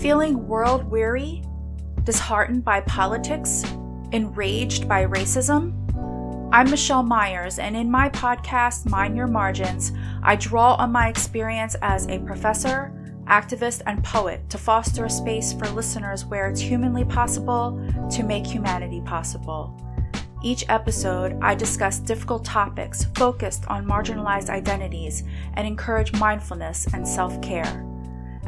Feeling world-weary, disheartened by politics, enraged by racism? I'm Michelle Myers, and in my podcast, Mind Your Margins, I draw on my experience as a professor, activist, and poet to foster a space for listeners where it's humanly possible to make humanity possible. Each episode, I discuss difficult topics focused on marginalized identities and encourage mindfulness and self-care.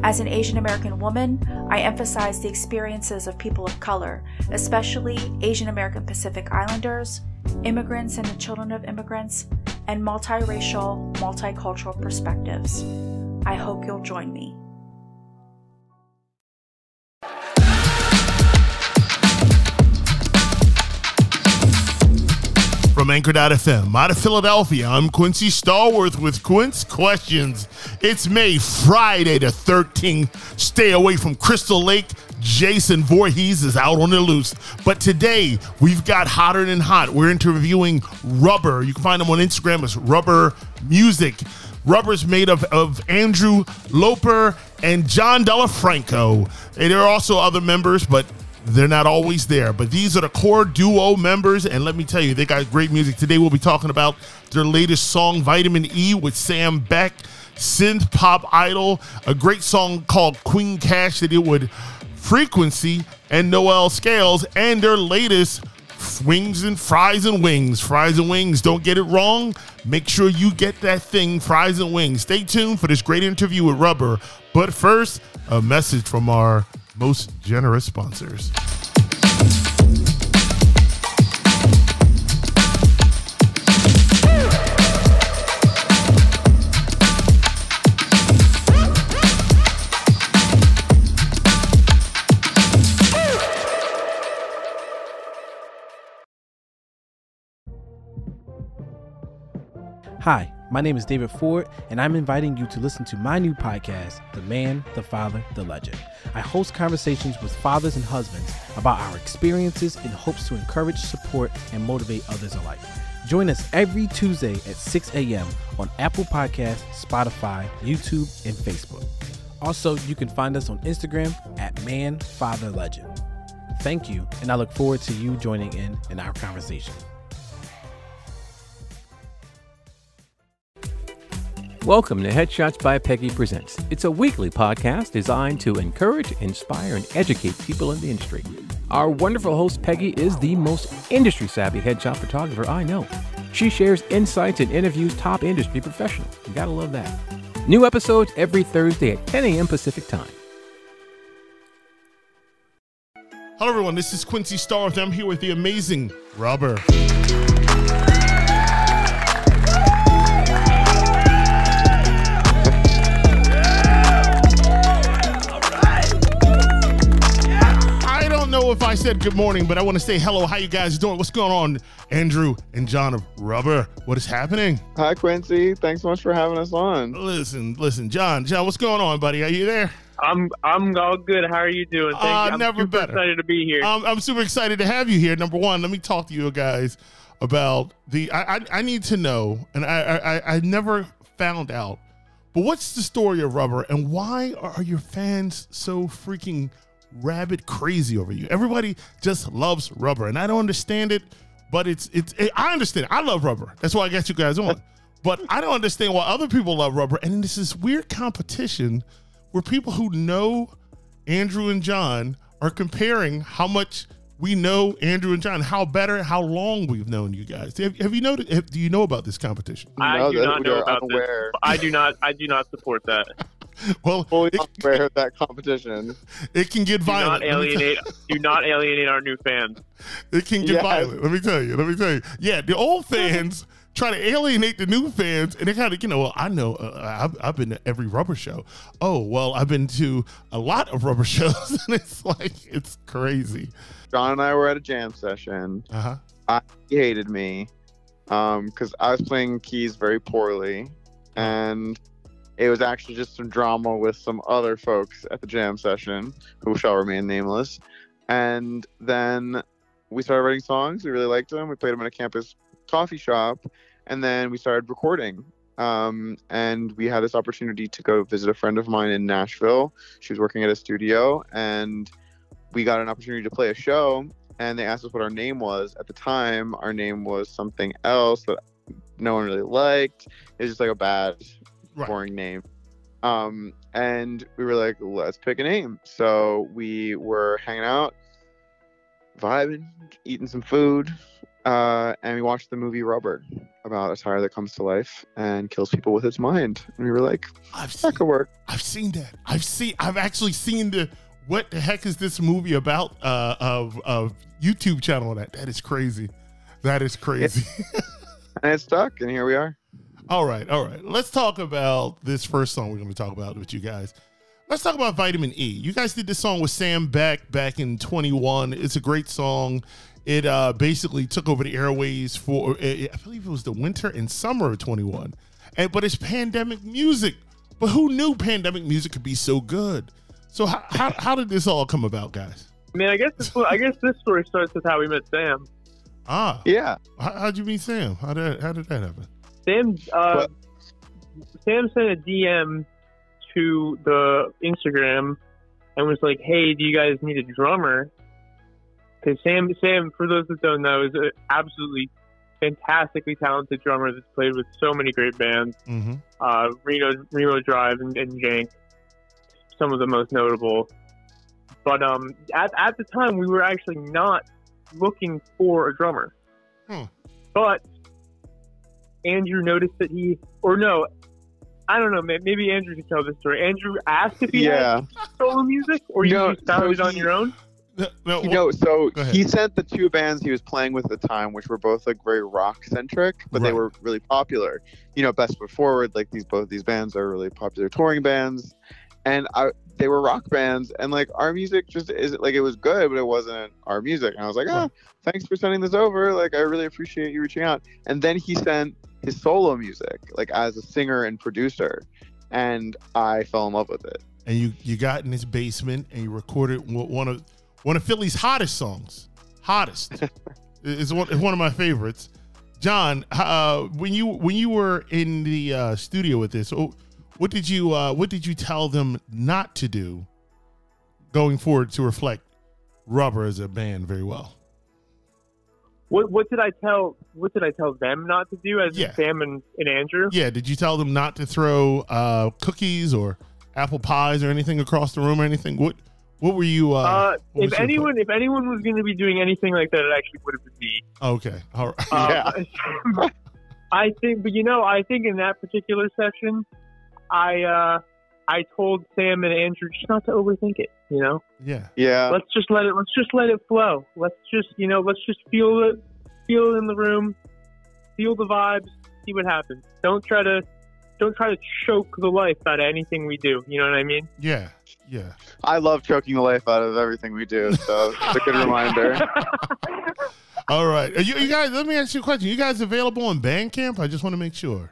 As an Asian American woman, I emphasize the experiences of people of color, especially Asian American Pacific Islanders, immigrants and the children of immigrants, and multiracial, multicultural perspectives. I hope you'll join me. From Anchor.fm, out of Philadelphia, I'm Quincy Stallworth with Quince Questions. It's May, Friday the 13th. Stay away from Crystal Lake. Jason Voorhees is out on the loose. But today, we've got Hotter Than Hot. We're interviewing Rubber. You can find him on Instagram as Rubber Music. Rubber's made up of Andrew Loper and John Della Franco. And there are also other members, but they're not always there, but these are the core duo members, and let me tell you, they got great music. Today we'll be talking about their latest song, Vitamin E, with Sam Beck, Synth Pop Idol, a great song called Queen Cash that did with Frequency and Noel Scales, and their latest Fries and Wings. Fries and Wings, don't get it wrong. Make sure you get that thing, Fries and Wings. Stay tuned for this great interview with Rubber, but first, a message from our most generous sponsors. Hi, my name is David Ford, and I'm inviting you to listen to my new podcast, The Man, The Father, The Legend. I host conversations with fathers and husbands about our experiences in hopes to encourage, support, and motivate others alike. Join us every Tuesday at 6 a.m. on Apple Podcasts, Spotify, YouTube, and Facebook. Also, you can find us on Instagram at Man, Father, Legend. Thank you, and I look forward to you joining in our conversation. Welcome to Headshots by Peggy Presents. It's a weekly podcast designed to encourage, inspire, and educate people in the industry. Our wonderful host, Peggy, is the most industry-savvy headshot photographer I know. She shares insights and interviews top industry professionals. You gotta love that. New episodes every Thursday at 10 a.m. Pacific time. Hello, everyone. This is Quincy Starr. I'm here with the amazing Rubber. If I said good morning, but I want to say hello. How you guys doing? What's going on, Andrew and John of Rubber? What is happening? Hi, Quincy. Thanks so much for having us on. Listen, John, what's going on, buddy? Are you there? I'm all good. How are you doing? Thank you. I'm never super better. Excited to be here. I'm super excited to have you here. Number one, let me talk to you guys about the. I need to know, and I never found out, but what's the story of Rubber, and why are your fans so freaking rabid crazy over you? Everybody just loves Rubber, and I don't understand it, but I understand it. I love Rubber. That's why I got you guys on. But I don't understand why other people love Rubber, and this is weird competition where people who know Andrew and John are comparing how much we know Andrew and John, how better, how long we've known you guys. Have you noticed? Do you know about this competition? I do not know about this. I do not support that. Well, fully aware of that competition. It can get violent. Do not alienate our new fans. It can get violent. Let me tell you. Yeah, the old fans try to alienate the new fans, and they kind of, well, I know I've been to every Rubber show. Oh, well, I've been to a lot of Rubber shows, and it's like, it's crazy. John and I were at a jam session. He hated me because I was playing keys very poorly, and it was actually just some drama with some other folks at the jam session who shall remain nameless. And then we started writing songs. We really liked them. We played them in a campus coffee shop. And then we started recording. And we had this opportunity to go visit a friend of mine in Nashville. She was working at a studio, and we got an opportunity to play a show, and they asked us what our name was. At the time, our name was something else that no one really liked. It was just like a bad, boring name. And we were like, let's pick a name. So we were hanging out, vibing, eating some food, and we watched the movie Rubber, about a tire that comes to life and kills people with its mind. And we were like, that could work. I've seen that. I've actually seen the what the heck is this movie about of YouTube channel. That is crazy. That is crazy. And it stuck, and here we are. All right. Let's talk about this first song we're going to talk about with you guys. Let's talk about Vitamin E. You guys did this song with Sam Beck back in 21. It's a great song. It basically took over the airways for, I believe it was the winter and summer of 21. But it's pandemic music. But who knew pandemic music could be so good? So how did this all come about, guys? I mean, I guess this story starts with how we met Sam. Ah. Yeah. How'd you meet Sam? How did that happen? Sam sent a DM to the Instagram and was like, hey, do you guys need a drummer? Because Sam, for those that don't know, is an absolutely fantastically talented drummer that's played with so many great bands. Mm-hmm. Remo Drive and Jank, some of the most notable. But at the time, we were actually not looking for a drummer. Hmm. But Andrew noticed that he, or no, I don't know, maybe Andrew could tell this story. Andrew asked if he had solo music, or you just found it on your own? So he sent the two bands he was playing with at the time, which were both like very rock centric, but they were really popular. You know, Best Foot Forward, like both these bands are really popular touring bands, and they were rock bands, and like our music just isn't, like, it was good, but it wasn't our music. And I was like, thanks for sending this over. Like, I really appreciate you reaching out. And then he sent his solo music, like as a singer and producer, and I fell in love with it. And you got in his basement and you recorded one of Philly's hottest songs. Hottest. It's one of my favorites. John, when you were in the studio with this, what did you tell them not to do going forward to reflect Rubber as a band very well? What did I tell them not to do as Sam and Andrew? Yeah, did you tell them not to throw cookies or apple pies or anything across the room or anything? What were you? If anyone was going to be doing anything like that, it actually would have been me. Okay, all right. I think in that particular session, I told Sam and Andrew just not to overthink it. You know. Yeah. Let's just let it flow. Let's just feel it in the room, feel the vibes, see what happens. Don't try to choke the life out of anything we do. You know what I mean? Yeah. I love choking the life out of everything we do. So it's a good reminder. All right. You guys, let me ask you a question. You guys available on Bandcamp? I just want to make sure.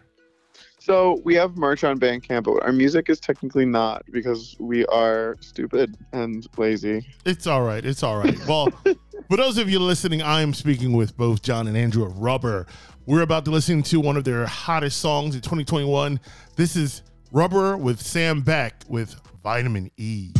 So we have merch on Bandcamp, but our music is technically not, because we are stupid and lazy. It's all right. Well, for those of you listening, I am speaking with both John and Andrew of Rubber. We're about to listen to one of their hottest songs in 2021. This is Rubber with Sam Beck with Vitamin E.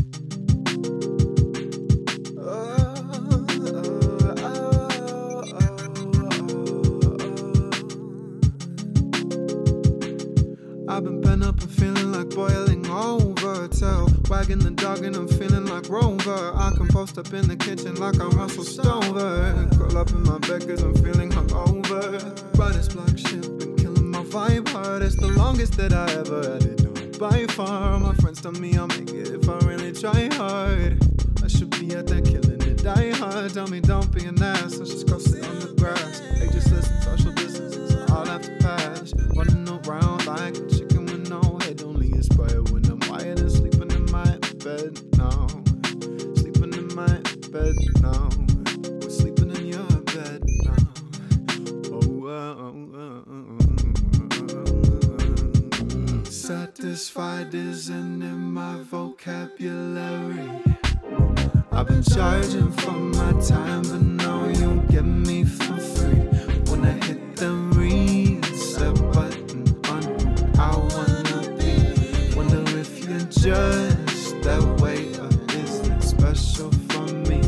I've been bent up and feeling like boiling over. Tail wagging the dog and I'm feeling like Rover. I can post up in the kitchen like I'm Russell Stover, and curl up in my bed cause I'm feeling hungover. But it's black shit, been killing my vibe hard. It's the longest that I ever had it done by far. My friends tell me I'll make it if I really try hard. I should be out there killing it, die hard. Tell me don't be an ass, I just go sit on the grass. Hey, just listen, social distances, I'll have to pass. Running around like a chicken with no head, only inspired when I'm wired and sleeping in my bed now. Sleeping in my bed now. We're sleeping in your bed now. Oh. Satisfied isn't in my vocabulary. I've been charging for my time, but now you get me for free. When I hit the reset button on just that way, or is it special for me?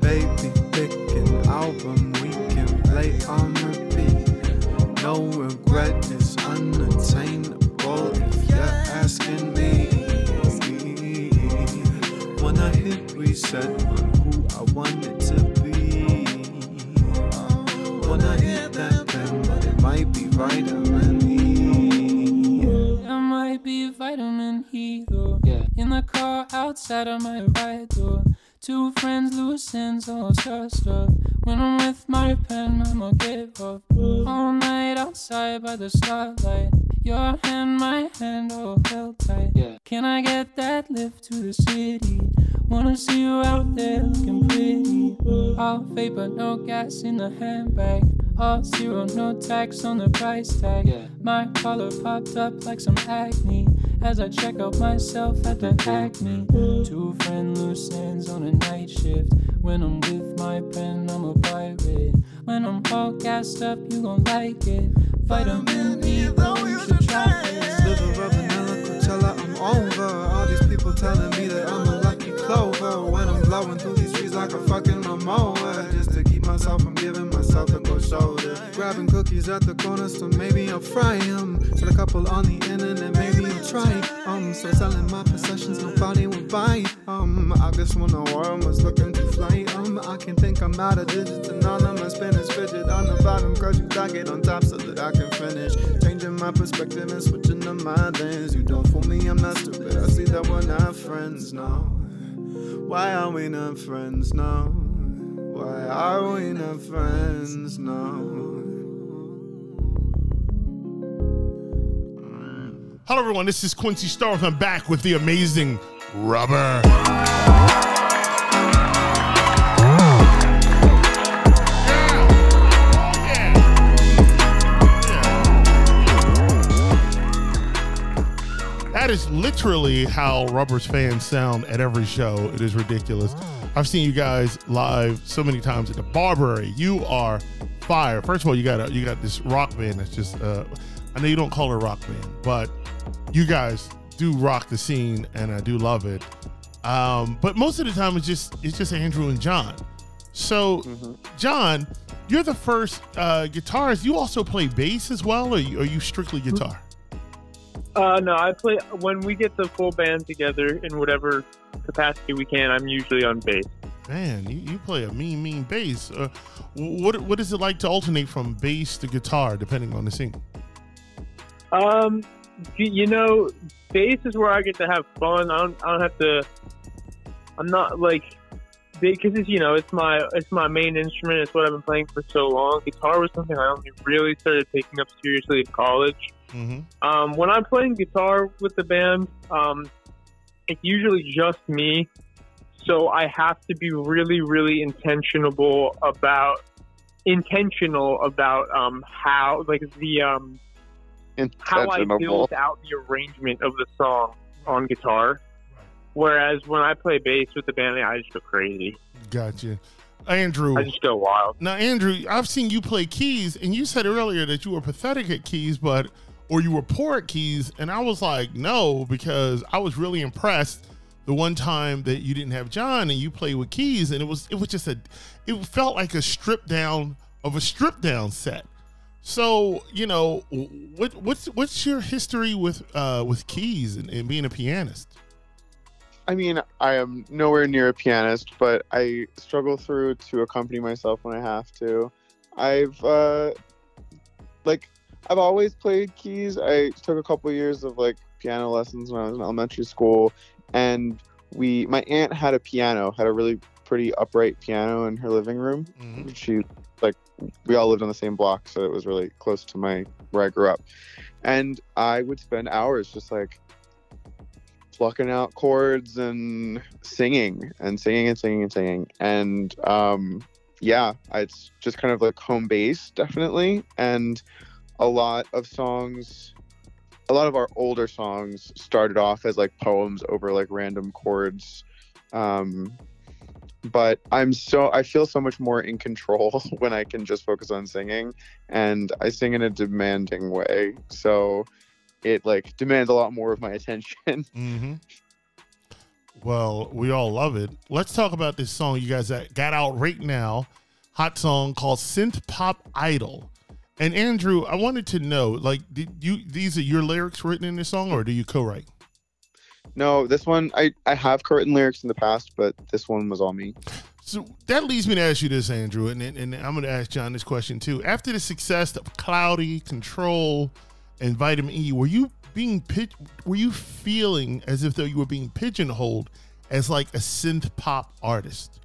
Baby, pick an album we can play on repeat. No regret is unattainable if you're asking me. When I hit reset on who I wanted to be, when I hear that pen, but it might be Vitamin E. I might be Vitamin E, though. Yeah. In the car outside of my right door, two friends loose ends, all starstruck. When I'm with my pen, I'ma get up all night outside by the starlight. Your hand, my hand, all held tight. Yeah. Can I get that lift to the city? Wanna see you out there looking pretty. All vapor, no gas in the handbag. All zero, no tax on the price tag. Yeah. My collar popped up like some acne as I check out myself at the Acme. Two friend loose ends on a night shift. When I'm with my pen, I'm a pirate. When I'm all gassed up, you gon' like it. Vitamin E, though you should try it. Sliver of vanilla, Coachella, I'm over. All these people telling me that I'm a lucky clover. When I'm blowing through these trees like a fucking lawnmower, just to keep myself from giving myself a cold shoulder. Grabbing cookies at the corner, so maybe I'll fry them. Till a couple on the internet, maybe I'll try. So selling my possessions, nobody will buy. I guess when the world was looking to fly. I can think I'm out of digits and all of my spinach fidget on the bottom, crushing target on top so that I can finish. Changing my perspective and switching to my lens. You don't fool me, I'm not stupid. I see that we're not friends now. Why are we not friends now? Why are we not friends now? Hello everyone, this is Quincy Starr. I'm back with the amazing Rubber. That is literally how Rubber's fans sound at every show. It is ridiculous. I've seen you guys live so many times at the Barbary. You are fire. First of all, you got this rock band that's just, I know you don't call it a rock band, but you guys do rock the scene and I do love it. But most of the time it's just Andrew and John. So John, you're the first guitarist. You also play bass as well, or are you strictly guitar? No, I play when we get the full band together in whatever capacity we can. I'm usually on bass. Man, you play a mean bass. What is it like to alternate from bass to guitar depending on the scene? You know, bass is where I get to have fun. I don't have to. I'm not like, because it's, you know, it's my main instrument. It's what I've been playing for so long. Guitar was something I only really started taking up seriously in college. Mm-hmm. When I'm playing guitar with the band, it's usually just me, so I have to be really, really intentional about how, like, the how I build out the arrangement of the song on guitar. Whereas when I play bass with the band, I just go crazy. Gotcha. Andrew, I just go wild. Now, Andrew, I've seen you play keys, and you said earlier that you were pathetic at keys, or you were poor at keys, and I was like, no, because I was really impressed the one time that you didn't have John and you played with keys, and it felt like a stripped down set. So, you know, what's your history with keys and being a pianist? I mean, I am nowhere near a pianist, but I struggle through to accompany myself when I have to. I've always played keys. I took a couple years of like piano lessons when I was in elementary school, and my aunt had a really pretty upright piano in her living room. Mm-hmm. She, like, we all lived on the same block, so it was really close to where I grew up, and I would spend hours just like plucking out chords and singing. And yeah, it's just kind of like home base, definitely. And a lot of our older songs started off as like poems over like random chords. But I feel so much more in control when I can just focus on singing, and I sing in a demanding way. So it like demands a lot more of my attention. Mm-hmm. Well, we all love it. Let's talk about this song you guys got out right now. Hot song called Synth Pop Idol. And Andrew, I wanted to know, like, these are your lyrics written in this song, or do you co-write? No, this one, I have co-written lyrics in the past, but this one was all me. So that leads me to ask you this, Andrew, and I'm going to ask John this question too. After the success of Cloudy, Control, and Vitamin E, were you feeling as if though you were being pigeonholed as like a synth pop artist?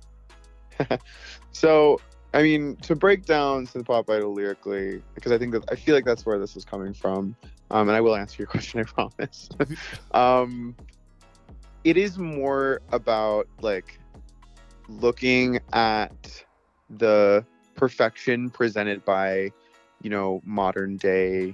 So, I mean, to break down Synth Pop Idol lyrically, because I feel like that's where this is coming from. And I will answer your question, I promise. It is more about like looking at the perfection presented by, you know, modern day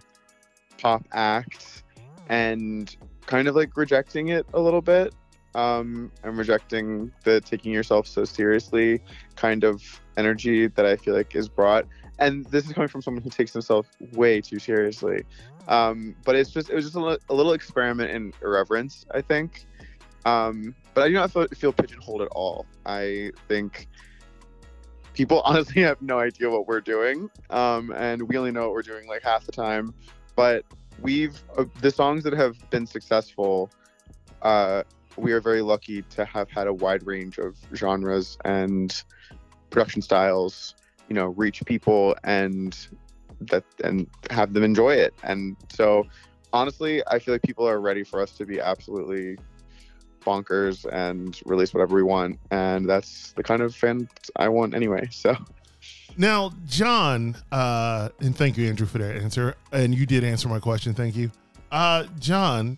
pop acts and kind of like rejecting it a little bit. I'm rejecting the taking yourself so seriously kind of energy that I feel like is brought, and this is coming from someone who takes himself way too seriously, but it was just a little experiment in irreverence, I think. But I do not feel pigeonholed at all. I think people honestly have no idea what we're doing, and we only know what we're doing like half the time, but the songs that have been successful, we are very lucky to have had a wide range of genres and production styles, you know, reach people and have them enjoy it. And so honestly, I feel like people are ready for us to be absolutely bonkers and release whatever we want. And that's the kind of fan I want anyway. So now, John, and thank you, Andrew, for that answer. And you did answer my question. Thank you. John,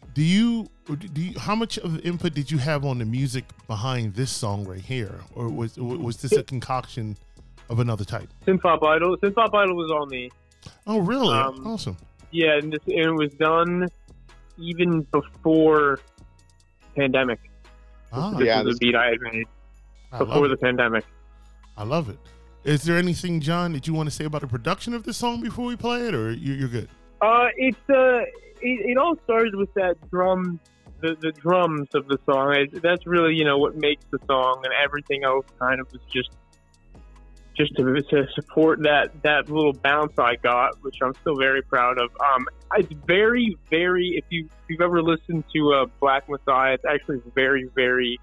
how much of input did you have on the music behind this song right here, or was this a concoction of another type? Synth Pop Idol was all me. Oh, really? Awesome. Yeah, and it was done even before pandemic. This is the beat I had made before the pandemic. I love it. Is there anything, John, that you want to say about the production of this song before we play it, or you're good? It all started with that drum, the drums of the song. That's really, you know, what makes the song, and everything else kind of was just to support that little bounce I got, which I'm still very proud of. It's very, very, if you've ever listened to Black Messiah, it's actually very, very,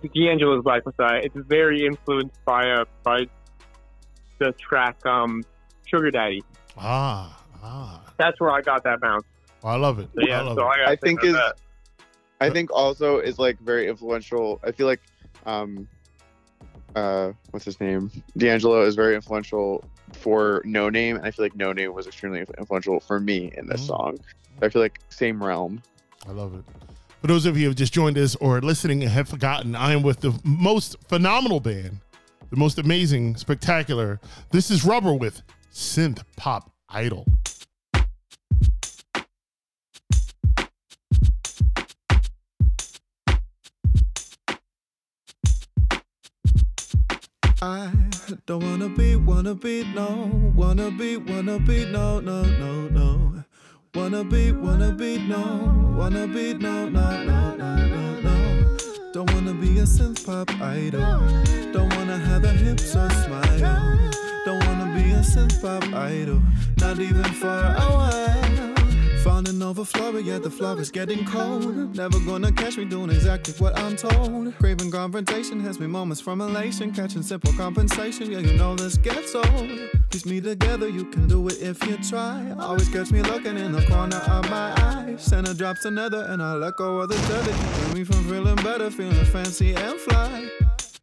D'Angelo's Black Messiah, it's very influenced by the track Sugar Daddy. Ah. That's where I got that bounce. Oh, I love it. So, yeah, I think also is like very influential. I feel like, what's his name? D'Angelo is very influential for No Name, and I feel like No Name was extremely influential for me in this song. So I feel like same realm. I love it. For those of you who have just joined us or listening and have forgotten, I am with the most phenomenal band, the most amazing, spectacular. This is Rubber with Synth Pop Idol. I don't wanna be, no. Don't wanna be a synth pop idol. Don't wanna have the hips or smile. Don't wanna be a synth pop idol, not even for a while. Falling over floor, yeah, the floor is getting cold. Never gonna catch me doing exactly what I'm told. Craving confrontation has me moments from elation. Catching simple compensation, yeah, you know this gets old. Piece me together, you can do it if you try. Always catch me looking in the corner of my eye. Center drops another and I let go of the tether. Keep me from feeling better, feeling fancy and fly.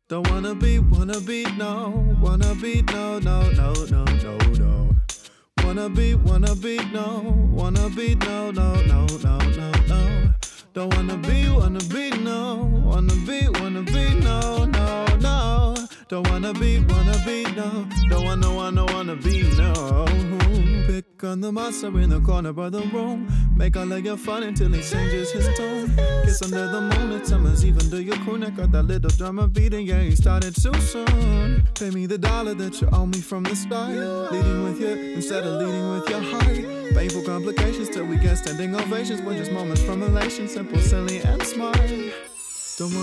Don't wanna be, no. Wanna be, no. Don't wanna be, no. Don't wanna be, no. Don't wanna be, no. Pick on the monster in the corner of the room. Make all of your fun until he changes his tune. Kiss under the moon, it summers even to your coon. I got that little drummer beating, yeah, he started too soon. Pay me the dollar that you owe me from the start. Leading with your, instead of leading with your heart. Painful complications till we get standing ovations. We're just moments from elation, simple, silly, and smart. Don't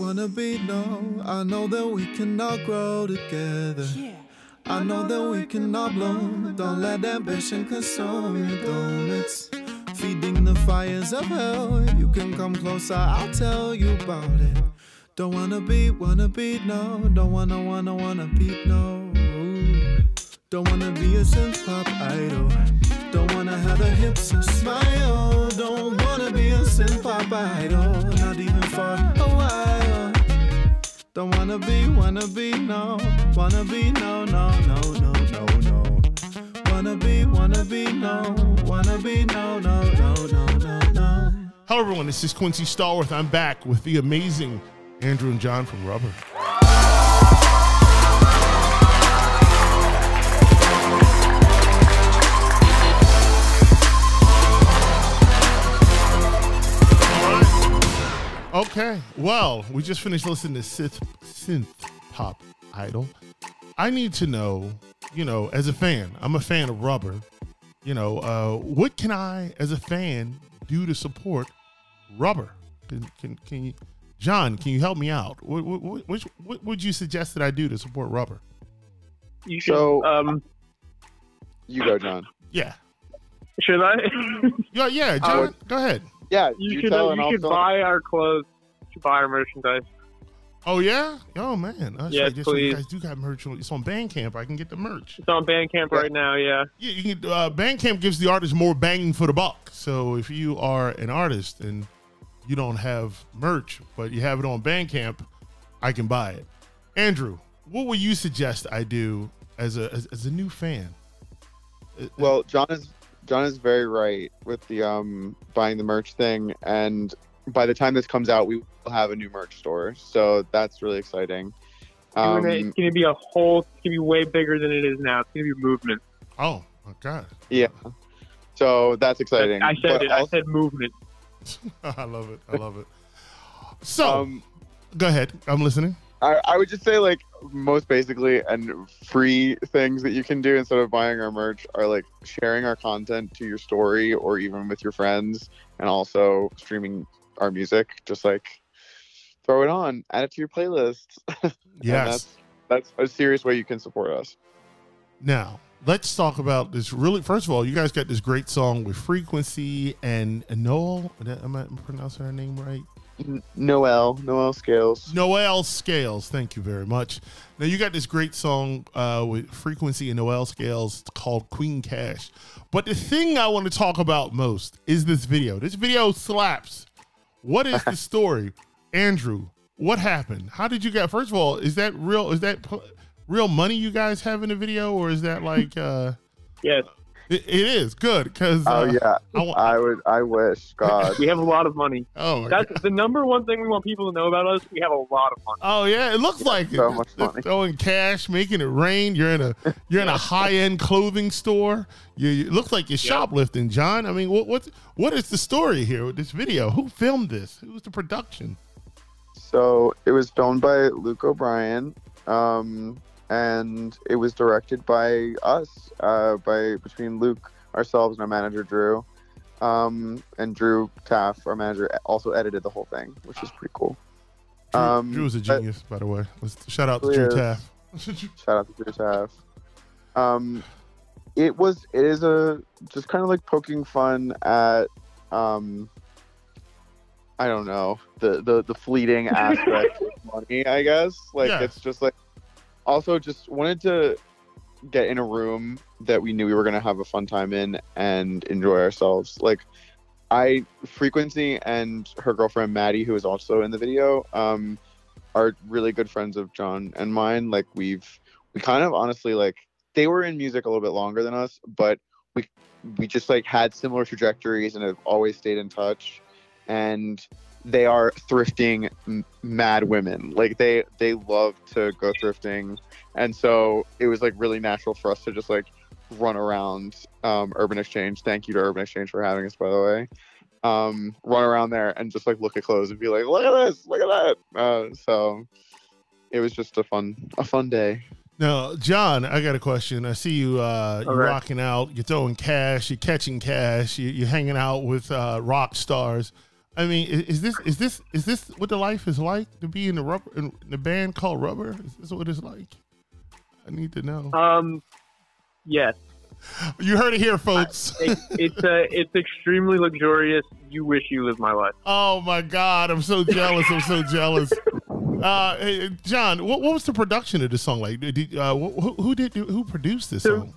wanna be, no. I know that we can all grow together. Yeah. I know that we can all bloom. Don't let ambition consume your dome. It's feeding the fires of hell. You can come closer, I'll tell you about it. Don't wanna be, no. Don't wanna be, no. Ooh. Don't wanna be a synth pop idol. Don't wanna have the hips and smile. Don't wanna be a synth pop idol. Not even for a while. Don't wanna be, no. Wanna be, no, no, no, no, no, no. Wanna be, no. Wanna be, no, no, no, no, no, no. Hello everyone, this is Quincy Stallworth. I'm back with the amazing Andrew and John from Rubber. Okay, well, we just finished listening to Synth Pop Idol. I need to know, you know, as a fan, I'm a fan of Rubber, you know, what can I, as a fan, do to support Rubber? Can you, John, can you help me out? What would you suggest that I do to support Rubber? You should, you go, John. Yeah. Should I? yeah, John, go ahead. Yeah, you should buy our clothes. You should buy our merchandise. Oh, yeah? Oh, man. Yes, please. You guys do got merch. It's on Bandcamp. I can get the merch. It's on Bandcamp right now, yeah. Yeah, you can, Bandcamp gives the artist more banging for the buck. So if you are an artist and you don't have merch, but you have it on Bandcamp, I can buy it. Andrew, what would you suggest I do as a new fan? Well, John is very right with the buying the merch thing, and by the time this comes out, we will have a new merch store, so that's really exciting. It's going to be way bigger than it is now. It's going to be a movement. Oh, my God. Yeah. So that's exciting. I said movement. I love it. So, go ahead. I'm listening. I would just say, like, most basically and free things that you can do instead of buying our merch are, like, sharing our content to your story or even with your friends, and also streaming our music. Just, like, throw it on, add it to your playlist. Yes. That's a serious way you can support us. Now, let's talk about this really. First of all, you guys got this great song with Frequency and Noel. Am I pronouncing her name right? Noel Scales. Thank you very much. Now, you got this great song with Frequency and Noel Scales called Queen Cash. But the thing I want to talk about most is this video. This video slaps. What is the story? Andrew, what happened? How did you get? First of all, is that real? Is that real money you guys have in the video? Or is that like... Yes. It is good because I wish, God, we have a lot of money. Oh, that's the number one thing we want people to know about us. We have a lot of money. Oh yeah, it looks like so much money. Throwing cash, making it rain. You're in a high end clothing store. It looks like you're shoplifting, John. I mean, what is the story here with this video? Who filmed this? Who was the production? So it was filmed by Luke O'Brien. And it was directed by us, between Luke, ourselves, and our manager, Drew. And Drew Taff, our manager, also edited the whole thing, which is pretty cool. Drew is a genius, by the way. Shout out to Drew Taff. It is just kind of like poking fun at, I don't know, the fleeting aspect of money, I guess. Like, it's just like, also just wanted to get in a room that we knew we were going to have a fun time in and enjoy ourselves. Like, Frequency and her girlfriend Maddie, who is also in the video, are really good friends of John and mine. Like, we kind of honestly, like, they were in music a little bit longer than us, but we just, like, had similar trajectories and have always stayed in touch. And they are thrifting mad women. Like, they love to go thrifting, and so it was, like, really natural for us to just, like, run around Urban Exchange. Thank you to Urban Exchange for having us, by the way. Run around there and just, like, look at clothes and be like, look at this, look at that. So it was just a fun day. Now, John, I got a question. I see you you're right. Rocking out, you're throwing cash, you're catching cash, you're hanging out with rock stars. I mean, is this what the life is like to be in the Rubber, in the band called Rubber? Is this what it's like? I need to know. Yes. You heard it here, folks. It's extremely luxurious. You wish you lived my life. Oh my God, I'm so jealous. I'm so jealous. Hey, John, what was the production of this song like? Who produced this song?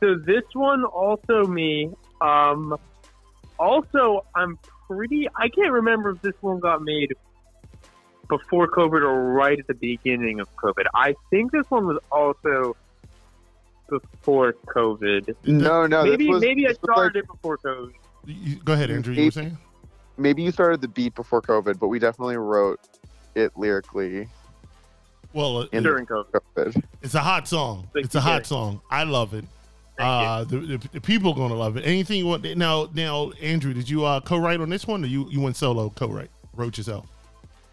So this one also me. Also, I can't remember if this one got made before COVID or right at the beginning of COVID. I think this one was also before COVID. No. Maybe I started it before COVID. Go ahead, Andrew. You were saying? Maybe you started the beat before COVID, but we definitely wrote it lyrically. Well, during COVID. It's a hot song. It's a hot song. I love it. The people are gonna love it. Anything you want now, Andrew? Did you co-write on this one, or you went solo co-write? Wrote yourself?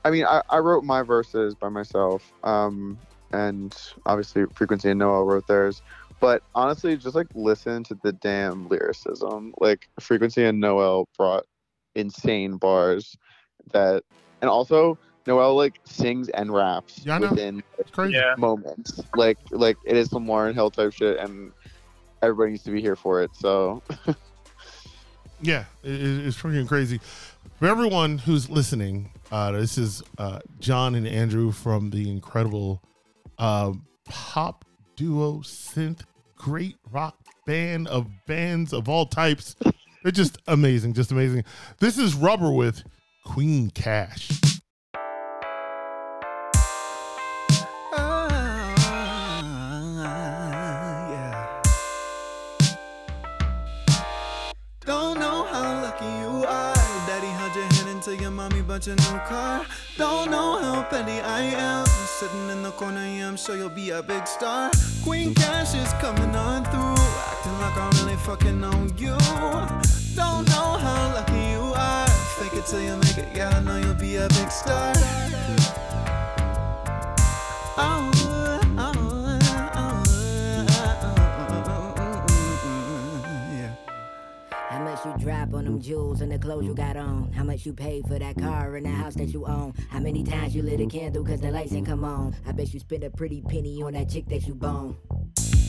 I mean, I wrote my verses by myself, and obviously Frequency and Noel wrote theirs. But honestly, just like listen to the damn lyricism. Like Frequency and Noel brought insane bars that, and also Noel like sings and raps within moments. Like it is some Lauryn Hill type shit and. Everybody needs to be here for it, so. Yeah, it's freaking crazy. For everyone who's listening, this is John and Andrew from the incredible pop duo, synth, great rock band of bands of all types. They're just amazing, just amazing. This is Rubber with Queen Cash. But your new car, don't know how petty I am. Sitting in the corner, yeah, I'm sure you'll be a big star. Queen Cash is coming on through, acting like I'm really fucking on you. Don't know how lucky you are. Fake it till you make it, yeah, I know you'll be a big star. You drop on them jewels and the clothes you got on. How much you paid for that car and the house that you own. How many times you lit a candle cause the lights ain't come on. I bet you spent a pretty penny on that chick that you bone.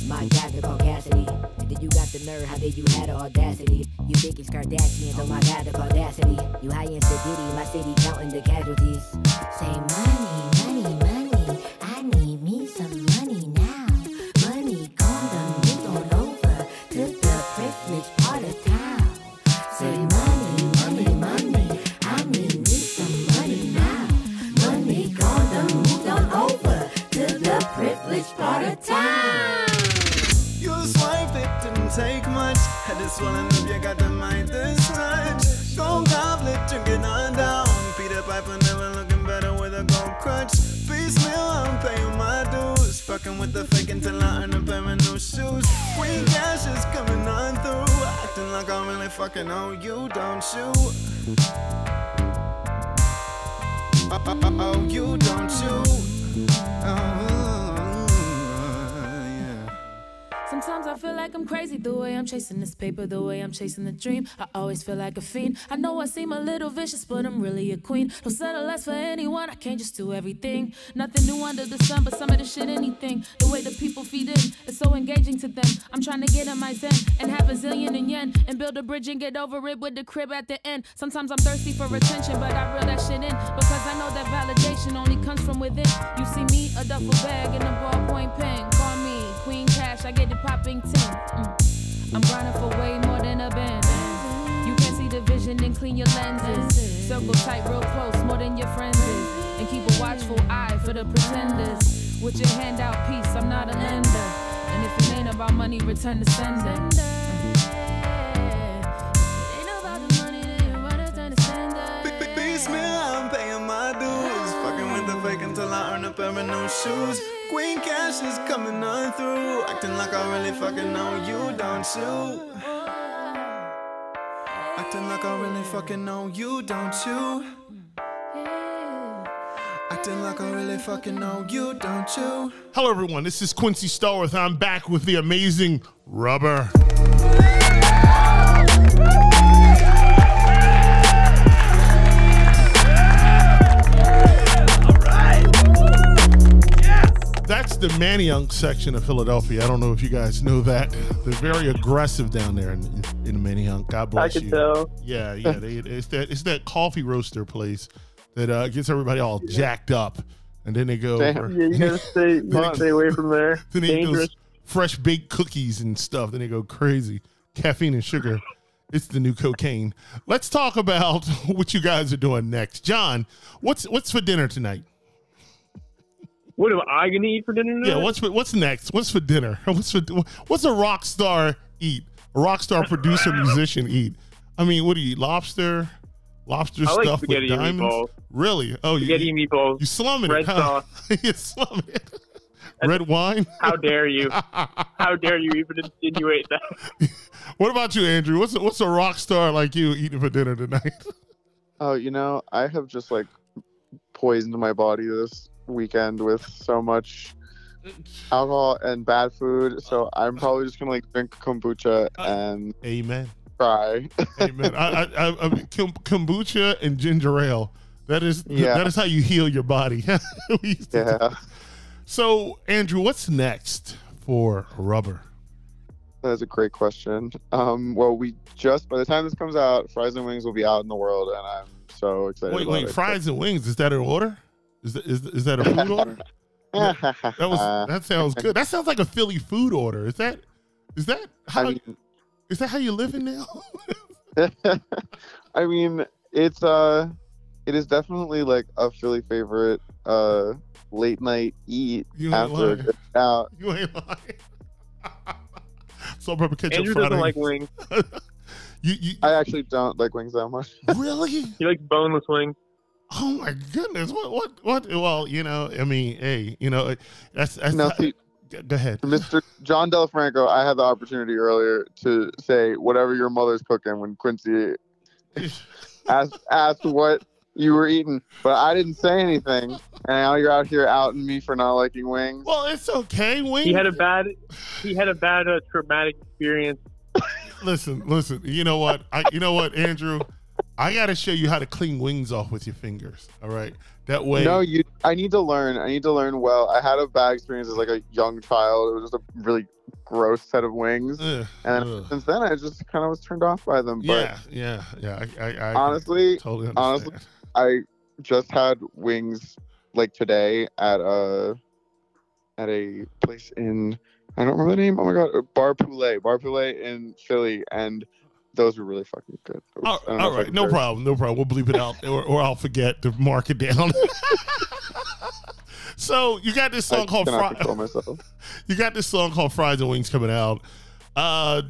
My God, the caucasity. And then you got the nerve, how did you have the audacity? You think it's Kardashians, oh my God, the caudacity. You high in sedity, my city counting the casualties. Say money, money, money, I need me some money now. Money gone, the meat all over to the privileged part of town. Say money, money, money, I need some money now. Money gone, done moved on over to the privileged part of town. You swiped, it didn't take much. Had it swollen up, you got the mind this much. Gold goblet, drinking on down. Peter Piper never looking better with a gold crutch. Piecemeal, I'm paying my dues. Fucking with the fake until I earn a pair of new shoes. Queen Cash is coming on through. Acting like I'm really fucking on you, don't you? Oh, you, don't you? Yeah. Sometimes I feel like I'm crazy the way I'm chasing this paper, the way I'm chasing the dream. I always feel like a fiend. I know I seem a little vicious, but I'm really a queen. Don't settle less for anyone, I can't just do everything. Nothing new under the sun, but some of the shit, anything. The way the people feed in is so engaging to them. I'm trying to get in my zen and have a zillion and yen and build a bridge and get over it with the crib at the end. Sometimes I'm thirsty for attention, but I reel that shit in because I know that validation only comes from within. You see me, a duffel bag and a ballpoint pen. Call me Queen Cash, I get it popping 10. I'm grinding for way more than a band. You can see the vision and clean your lenses. Circle tight real close, more than your friends is. And keep a watchful eye for the pretenders. With your hand out peace, I'm not a lender. And if it ain't about money, return the sender. Until I earn a pair of new shoes. Queen Cash is coming on through. Acting like I really fucking know you, don't you? Acting like I really fucking know you, don't you? acting like I really fucking know you, don't you? Hello, everyone. This is Quincy Stallworth. I'm back with the amazing Rubber. That's the Manayunk section of Philadelphia. I don't know if you guys know that. They're very aggressive down there in Manayunk. God bless you. I can tell. Yeah. It's that coffee roaster place that gets everybody all jacked up. And then they go. Damn. Yeah, you got to stay away from there. Then they eat those fresh baked cookies and stuff. Then they go crazy. Caffeine and sugar. It's the new cocaine. Let's talk about what you guys are doing next. John, what's for dinner tonight? What am I going to eat for dinner tonight? Yeah, what's next? What's for dinner? What's a rock star eat? A rock star producer musician eat? I mean, what do you eat? Lobster? Lobster I like stuff with diamonds? Meatballs. Really? Oh, spaghetti and meatballs. You slumming it, huh? You slumming it. Red wine? How dare you? How dare you even insinuate that? What about you, Andrew? What's a rock star like you eating for dinner tonight? Oh, you know, I have just like poisoned my body this weekend with so much alcohol and bad food, so I'm probably just gonna like drink kombucha and amen cry. Amen. I kombucha and ginger ale. That is how you heal your body. So Andrew, what's next for Rubber? That's a great question. Well, we just by the time this comes out, Fries and Wings will be out in the world, and I'm so excited. Wait, Fries and Wings, is that an order? Is that a food order? That sounds good. That sounds like a Philly food order. Is that how you living now? I mean, it is definitely like a Philly favorite late night eat. You ain't lying. You ain't lying. Salt, pepper, ketchup, Andrew doesn't like wings. I actually don't like wings that much. Really? You like boneless wings? Oh my goodness! What? Well, you know, I mean, hey, you know, that's now, see, go ahead, Mr. John Della Franco. I had the opportunity earlier to say whatever your mother's cooking when Quincy asked what you were eating, but I didn't say anything, and now you're out here outing me for not liking wings. Well, it's okay, wings. He had a bad traumatic experience. Listen. You know what, Andrew. I got to show you how to clean wings off with your fingers. All right. That way. No, I need to learn. I need to learn well. I had a bad experience as like a young child. It was just a really gross set of wings. And since then, I just kind of was turned off by them. Yeah. I honestly, I just had wings like today at a place in, I don't remember the name. Oh my God. Bar Poulet in Philly. And those were really fucking good. All right. No problem. We'll bleep it out or I'll forget to mark it down. So you got this song called Fries and Wings coming out.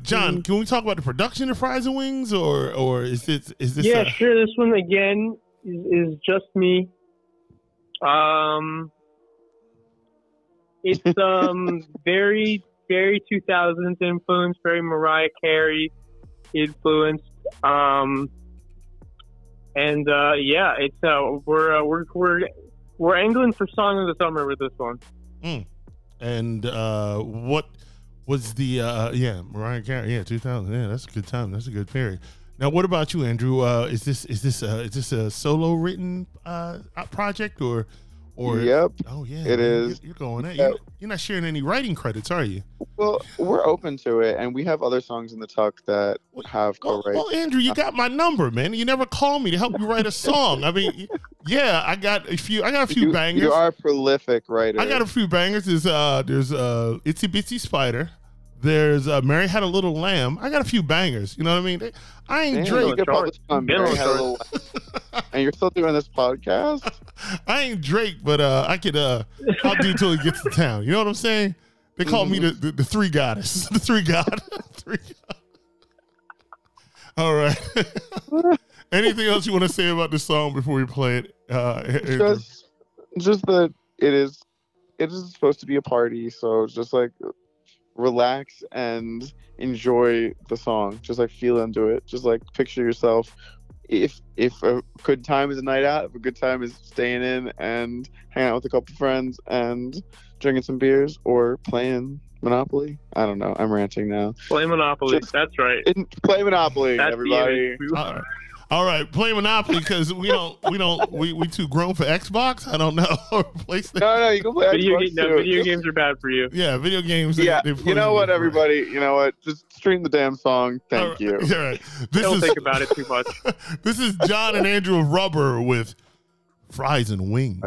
John, can we talk about the production of Fries and Wings or is this? Yeah, sure. This one again is just me. It's very, very 2000s influence, very Mariah Carey influenced, we're angling for song of the summer with this one. And what was the Mariah Carey? 2000. Yeah, that's a good time. That's a good period. Now, what about you, Andrew? Is this a solo written project or? Yep. Oh yeah, it is. You're going at it. You're not sharing any writing credits, are you? Well, we're open to it, and we have other songs in the tuck that have co-writes. Well, Andrew, you got my number, man. You never call me to help you write a song. I mean, yeah, I got a few bangers. You are a prolific writer. I got a few bangers. There's Itsy Bitsy Spider. There's Mary Had a Little Lamb. I got a few bangers. You know what I mean? I ain't Drake. And you're still doing this podcast? I ain't Drake, but I'll do till he gets to town. You know what I'm saying? They call me the three goddess. The three god. All right. Anything else you want to say about this song before we play it? Just that it is supposed to be a party, so just like relax and enjoy the song. Just like feel into it. Just like picture yourself if a good time is a night out, if a good time is staying in and hanging out with a couple friends and drinking some beers or playing Monopoly. I don't know. I'm ranting now. Play Monopoly. Just, that's right. Play Monopoly, that's everybody. All right. Play Monopoly because we too grown for Xbox. I don't know. Or PlayStation. No, you can play Xbox. No, video games are bad for you. Yeah, video games. Yeah. You know what, everybody? You know what? Just stream the damn song. Thank you. All right. Don't think about it too much. This is John and Andrew of Rubber with Fries and Wings.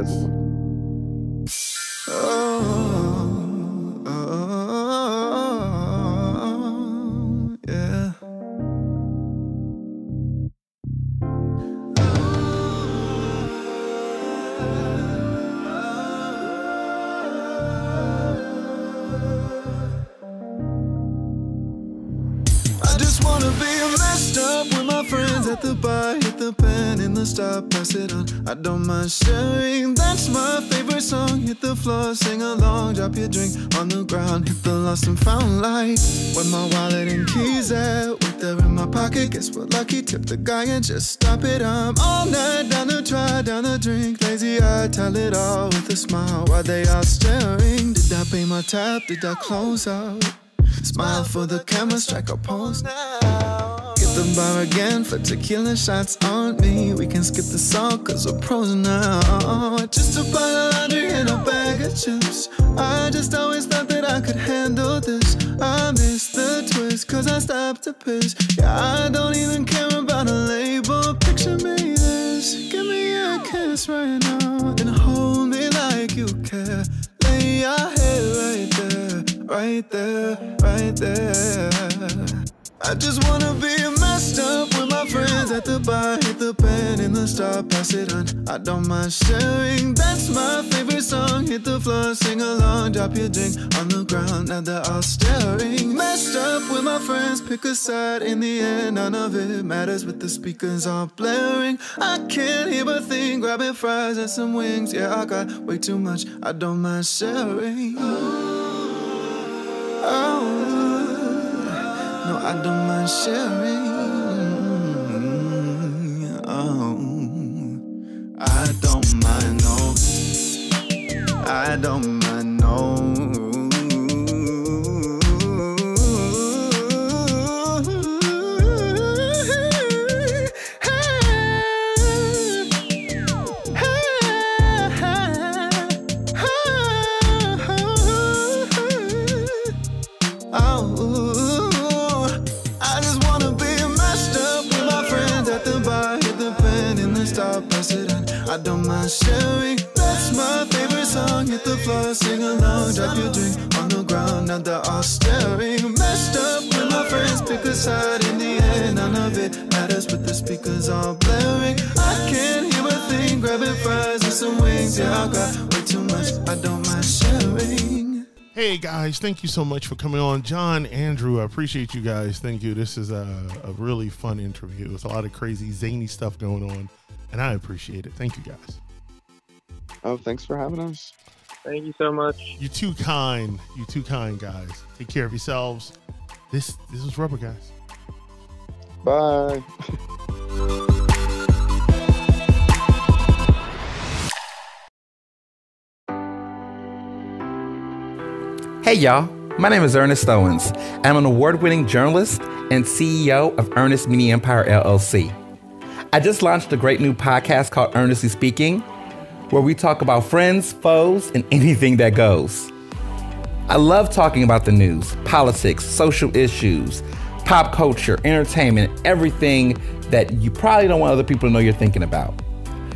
At the bar, hit the pen in the stop, pass it on. I don't mind sharing, that's my favorite song. Hit the floor, sing along, drop your drink on the ground. Hit the lost and found light, where my wallet and keys at. With them in my pocket, guess we're lucky. Tip the guy and just stop it. I'm all night, down the try, down the drink. Lazy eye, tell it all with a smile. While they all staring, did I pay my tab, did I close out? Smile for the camera, strike a pose now. The bar again for tequila shots on me. We can skip the song cause we're pros now. Just a pile of laundry and a bag of chips. I just always thought that I could handle this. I miss the twist cause I stopped to piss. Yeah, I don't even care about a label. Picture me this, give me a kiss right now and hold me like you care. Lay your head right there, right there, right there. I just wanna be messed up with my friends at the bar. Hit the pen in the stop, pass it on. I don't mind sharing, that's my favorite song. Hit the floor, sing along, drop your drink on the ground. Now they're all staring. Messed up with my friends, pick a side. In the end, none of it matters with the speakers all blaring. I can't hear a thing, grabbing fries and some wings. Yeah, I got way too much, I don't mind sharing. No, I don't mind sharing. Oh, I don't mind, no. I don't mind, no. I don't mind sharing, that's my favorite song. Hit the floor, sing along, drop your drink on the ground. Now they're all staring. Messed up with my friends, pick a side. In the end, none of it matters with the speakers all blaring. I can't hear a thing, grabbing fries and some wings. Yeah, I got way too much, I don't mind sharing. Hey guys, thank you so much for coming on. John, Andrew, I appreciate you guys, thank you. This is a really fun interview with a lot of crazy, zany stuff going on. And I appreciate it. Thank you, guys. Oh, thanks for having us. Thank you so much. You're too kind. You're too kind, guys. Take care of yourselves. This is Rubber, guys. Bye. Hey, y'all. My name is Ernest Owens. I'm an award-winning journalist and CEO of Ernest Media Empire, LLC. I just launched a great new podcast called Earnestly Speaking, where we talk about friends, foes, and anything that goes. I love talking about the news, politics, social issues, pop culture, entertainment, everything that you probably don't want other people to know you're thinking about.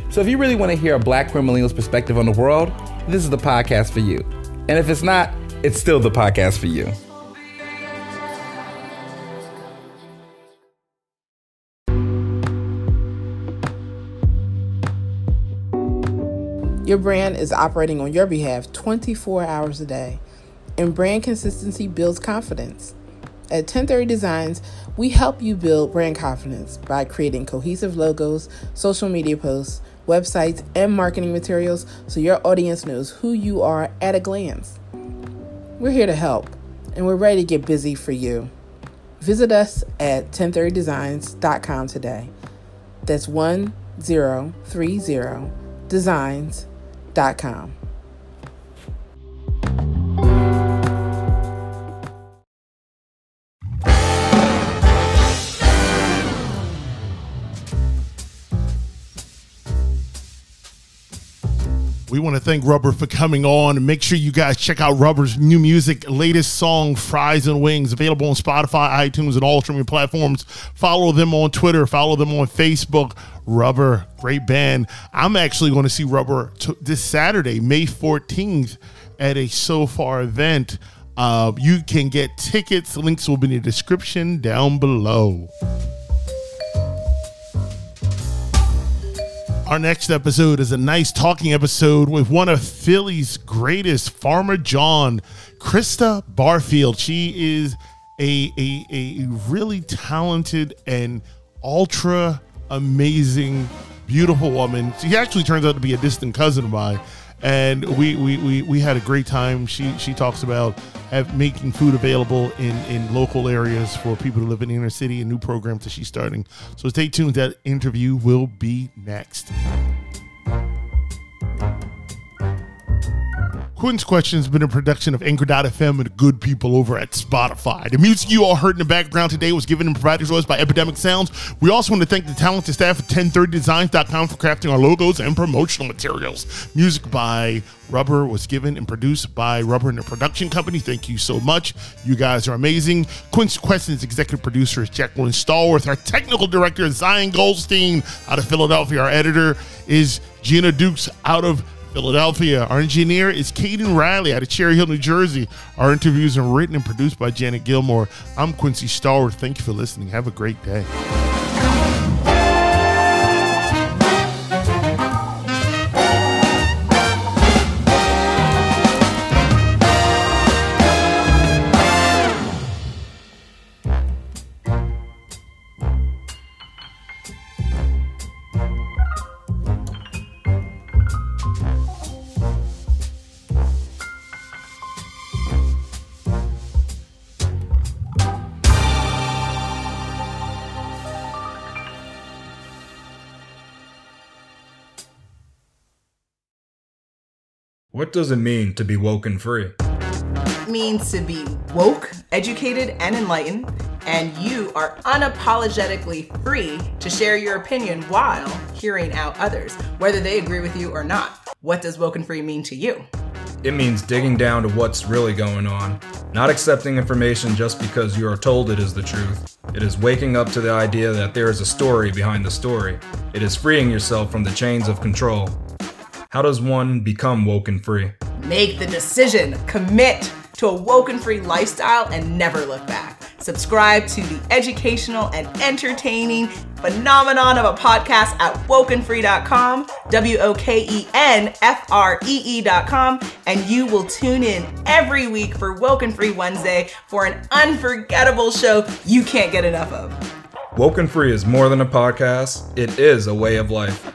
So if you really want to hear a Black queer millennial's perspective on the world, this is the podcast for you. And if it's not, it's still the podcast for you. Your brand is operating on your behalf 24 hours a day, and brand consistency builds confidence. At 1030 Designs, we help you build brand confidence by creating cohesive logos, social media posts, websites, and marketing materials so your audience knows who you are at a glance. We're here to help, and we're ready to get busy for you. Visit us at 1030designs.com today. That's 1030designs.com. We want to thank Rubber for coming on. Make sure you guys check out Rubber's new music, latest song, Fries and Wings, available on Spotify, iTunes, and all streaming platforms. Follow them on Twitter. Follow them on Facebook. Rubber, great band. I'm actually going to see Rubber this Saturday, May 14th, at a So Far event. You can get tickets. Links will be in the description down below. Our next episode is a nice talking episode with one of Philly's greatest, Farmer John, Krista Barfield. She is a really talented and ultra amazing, beautiful woman. She actually turns out to be a distant cousin of mine, and we had a great time. She talks about making food available in local areas for people who live in the inner city, and new programs that she's starting. So stay tuned. That interview will be next. Quince Questions has been a production of Anchor.fm and good people over at Spotify. The music you all heard in the background today was given and provided to us by Epidemic Sounds. We also want to thank the talented staff at 1030designs.com for crafting our logos and promotional materials. Music by Rubber was given and produced by Rubber and the production company. Thank you so much. You guys are amazing. Quince Questions executive producer is Jacqueline Stallworth. Our technical director is Zion Goldstein out of Philadelphia. Our editor is Gina Dukes out of Philadelphia. Our engineer is Caden Riley out of Cherry Hill, New Jersey. Our interviews are written and produced by Janet Gilmore. I'm Quincy Starr. Thank you for listening. Have a great day. What does it mean to be woken free? It means to be woke, educated, and enlightened, and you are unapologetically free to share your opinion while hearing out others, whether they agree with you or not. What does woken free mean to you? It means digging down to what's really going on, not accepting information just because you are told it is the truth. It is waking up to the idea that there is a story behind the story. It is freeing yourself from the chains of control. How does one become woken free? Make the decision. Commit to a woken free lifestyle and never look back. Subscribe to the educational and entertaining phenomenon of a podcast at wokenfree.com, WOKENFREE.com, and you will tune in every week for Woken Free Wednesday for an unforgettable show you can't get enough of. Woken Free is more than a podcast. It is a way of life.